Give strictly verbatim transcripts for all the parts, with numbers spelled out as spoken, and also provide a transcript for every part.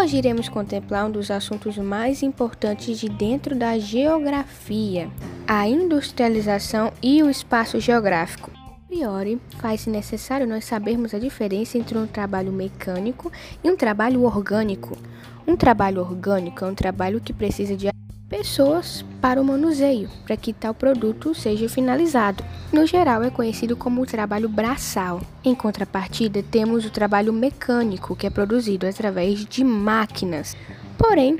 Hoje iremos contemplar um dos assuntos mais importantes de dentro da geografia, a industrialização e o espaço geográfico. A priori, faz-se necessário nós sabermos a diferença entre um trabalho mecânico e um trabalho orgânico. Um trabalho orgânico é um trabalho que precisa de pessoas para o manuseio, para que tal produto seja finalizado. No geral, é conhecido como o trabalho braçal. Em contrapartida, temos o trabalho mecânico, que é produzido através de máquinas. Porém,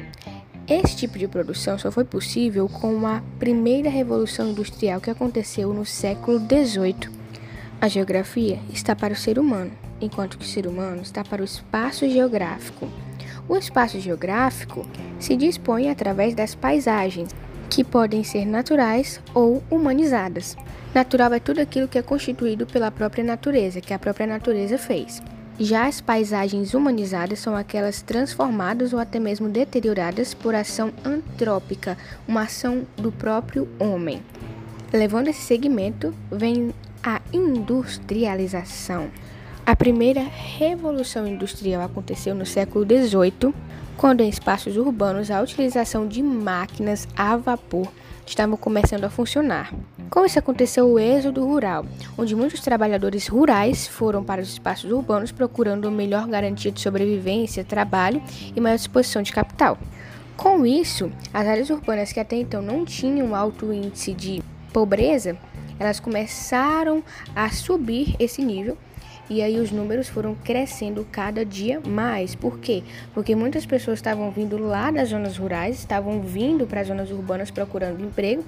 esse tipo de produção só foi possível com a primeira revolução industrial que aconteceu no século dezoito. A geografia está para o ser humano, enquanto que o ser humano está para o espaço geográfico. O espaço geográfico se dispõe através das paisagens, que podem ser naturais ou humanizadas. Natural é tudo aquilo que é constituído pela própria natureza, que a própria natureza fez. Já as paisagens humanizadas são aquelas transformadas ou até mesmo deterioradas por ação antrópica, uma ação do próprio homem. Levando esse segmento, vem a industrialização. A primeira revolução industrial aconteceu no século dezoito, quando em espaços urbanos a utilização de máquinas a vapor estavam começando a funcionar. Com isso aconteceu o êxodo rural, onde muitos trabalhadores rurais foram para os espaços urbanos procurando melhor garantia de sobrevivência, trabalho e maior disposição de capital. Com isso, as áreas urbanas que até então não tinham alto índice de pobreza, elas começaram a subir esse nível e aí os números foram crescendo cada dia mais. Por quê? Porque muitas pessoas estavam vindo lá das zonas rurais, estavam vindo para as zonas urbanas procurando emprego,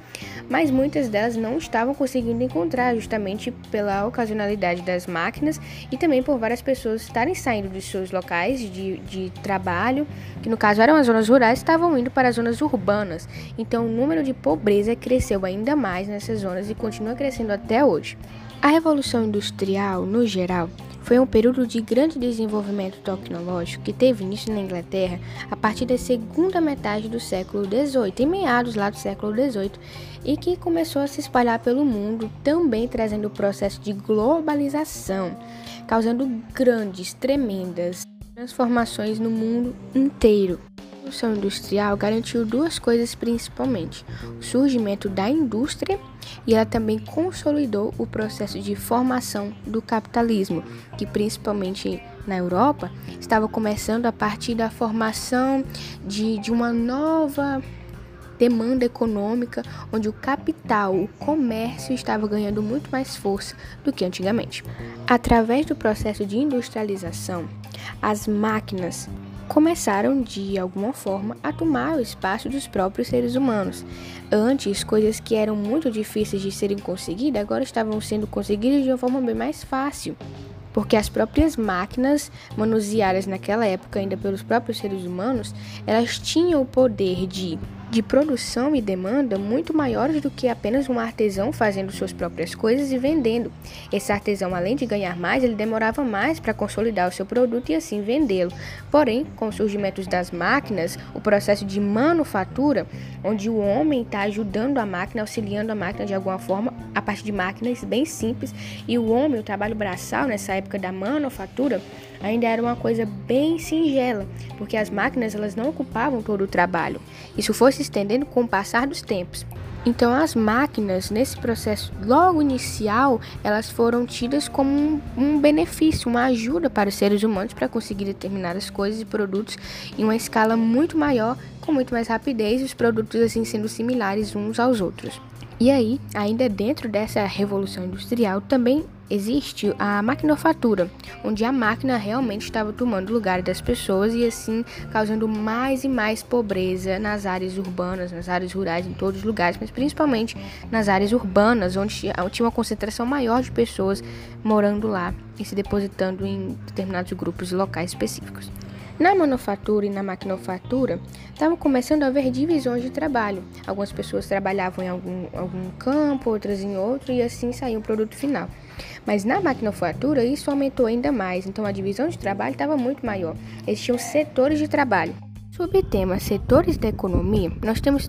mas muitas delas não estavam conseguindo encontrar justamente pela ocasionalidade das máquinas e também por várias pessoas estarem saindo dos seus locais de, de trabalho, que no caso eram as zonas rurais, estavam indo para as zonas urbanas. Então o número de pobreza cresceu ainda mais nessas zonas e continua crescendo até hoje. A Revolução Industrial, no geral, foi um período de grande desenvolvimento tecnológico que teve início na Inglaterra a partir da segunda metade do século dezoito, em meados lá do século dezoito, e que começou a se espalhar pelo mundo, também trazendo o processo de globalização, causando grandes, tremendas transformações no mundo inteiro. A Revolução Industrial garantiu duas coisas principalmente: o surgimento da indústria e ela também consolidou o processo de formação do capitalismo, que principalmente na Europa estava começando a partir da formação de, de uma nova demanda econômica, onde o capital, o comércio estava ganhando muito mais força do que antigamente. Através do processo de industrialização, as máquinas começaram, de alguma forma, a tomar o espaço dos próprios seres humanos. Antes, coisas que eram muito difíceis de serem conseguidas, agora estavam sendo conseguidas de uma forma bem mais fácil, porque as próprias máquinas, manuseadas naquela época ainda pelos próprios seres humanos, elas tinham o poder de, de produção e demanda muito maiores do que apenas um artesão fazendo suas próprias coisas e vendendo. Esse artesão, além de ganhar mais, ele demorava mais para consolidar o seu produto e assim vendê-lo. Porém, com o surgimento das máquinas, o processo de manufatura, onde o homem está ajudando a máquina, auxiliando a máquina de alguma forma, a partir de máquinas bem simples, e o homem, o trabalho braçal nessa época da manufatura, ainda era uma coisa bem singela, porque as máquinas elas não ocupavam todo o trabalho. Isso foi se estendendo com o passar dos tempos. Então as máquinas, nesse processo logo inicial, elas foram tidas como um, um benefício, uma ajuda para os seres humanos para conseguir determinadas coisas e produtos em uma escala muito maior, com muito mais rapidez, e os produtos assim sendo similares uns aos outros. E aí, ainda dentro dessa revolução industrial, também existe a maquinofatura, onde a máquina realmente estava tomando o lugar das pessoas e assim causando mais e mais pobreza nas áreas urbanas, nas áreas rurais, em todos os lugares, mas principalmente nas áreas urbanas, onde tinha uma concentração maior de pessoas morando lá e se depositando em determinados grupos e locais específicos. Na manufatura e na maquinofatura, estavam começando a haver divisões de trabalho. Algumas pessoas trabalhavam em algum, algum campo, outras em outro, e assim saía o produto final. Mas na maquinofatura, isso aumentou ainda mais, então a divisão de trabalho estava muito maior. Existiam setores de trabalho. Sobre o tema setores da economia, nós temos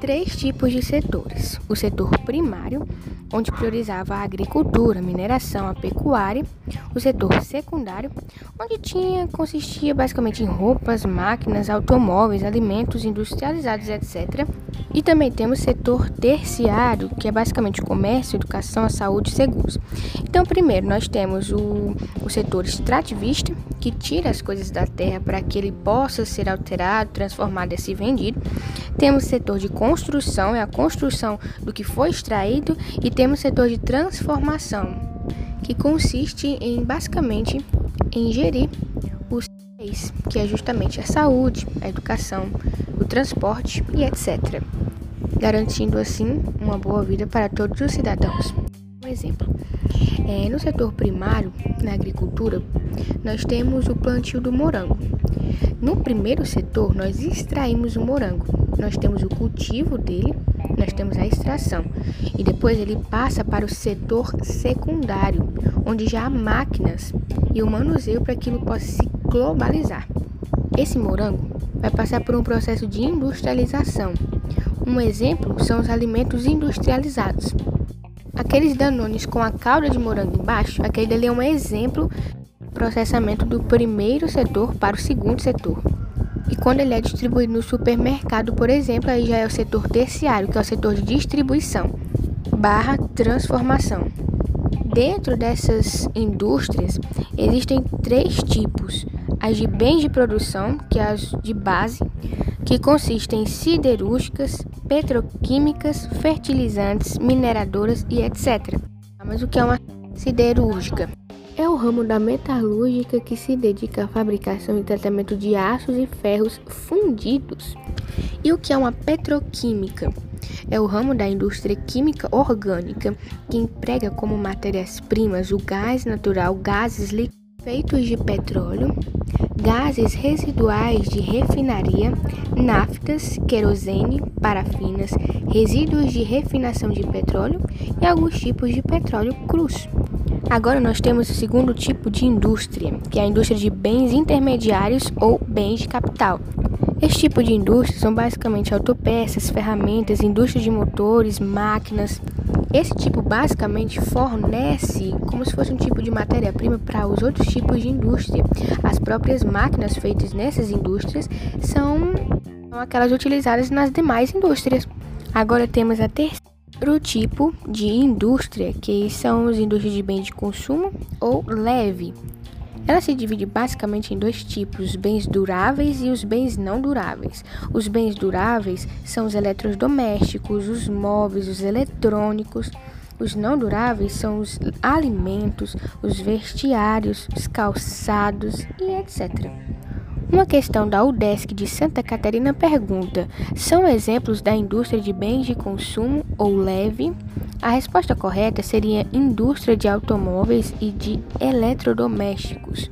três tipos de setores. O setor primário, onde priorizava a agricultura, mineração, a pecuária. O setor secundário, onde tinha, consistia basicamente em roupas, máquinas, automóveis, alimentos industrializados, etcétera. E também temos o setor terciário, que é basicamente o comércio, educação, a saúde e seguros. Então, primeiro, nós temos o, o setor extrativista, que tira as coisas da terra para que ele possa ser alterado, transformado e ser vendido. Temos o setor de construção, é a construção do que foi extraído. E temos o setor de transformação, que consiste em, basicamente, em gerir os seis, que é justamente a saúde, a educação, o transporte e etcétera, garantindo, assim, uma boa vida para todos os cidadãos. Um exemplo, é, no setor primário, na agricultura, nós temos o plantio do morango. No primeiro setor, nós extraímos o morango, nós temos o cultivo dele, nós temos a extração, e depois ele passa para o setor secundário, onde já há máquinas e o manuseio para que ele possa se globalizar. Esse morango vai passar por um processo de industrialização. Um exemplo são os alimentos industrializados. Aqueles danones com a calda de morango embaixo, aquele dali é um exemplo do processamento do primeiro setor para o segundo setor. E quando ele é distribuído no supermercado, por exemplo, aí já é o setor terciário, que é o setor de distribuição, barra transformação. Dentro dessas indústrias, existem três tipos. As de bens de produção, que é as de base, que consistem em siderúrgicas, petroquímicas, fertilizantes, mineradoras e etcétera. Mas o que é uma siderúrgica? É o ramo da metalúrgica que se dedica à fabricação e tratamento de aços e ferros fundidos. E o que é uma petroquímica? É o ramo da indústria química orgânica que emprega como matérias-primas o gás natural, gases líquidos feitos de petróleo, gases residuais de refinaria, naftas, querosene, parafinas, resíduos de refinação de petróleo e alguns tipos de petróleo crus. Agora nós temos o segundo tipo de indústria, que é a indústria de bens intermediários ou bens de capital. Este tipo de indústria são basicamente autopeças, ferramentas, indústria de motores, máquinas. Esse tipo basicamente fornece como se fosse um tipo de matéria-prima para os outros tipos de indústria. As próprias máquinas feitas nessas indústrias são aquelas utilizadas nas demais indústrias. Agora temos a terceiro tipo de indústria, que são as indústrias de bens de consumo ou leve. Ela se divide basicamente em dois tipos, os bens duráveis e os bens não duráveis. Os bens duráveis são os eletrodomésticos, os móveis, os eletrônicos. Os não duráveis são os alimentos, os vestiários, os calçados e etcétera. Uma questão da UDESC de Santa Catarina pergunta: são exemplos da indústria de bens de consumo ou leve? A resposta correta seria indústria de automóveis e de eletrodomésticos,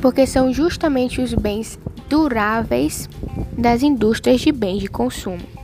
porque são justamente os bens duráveis das indústrias de bens de consumo.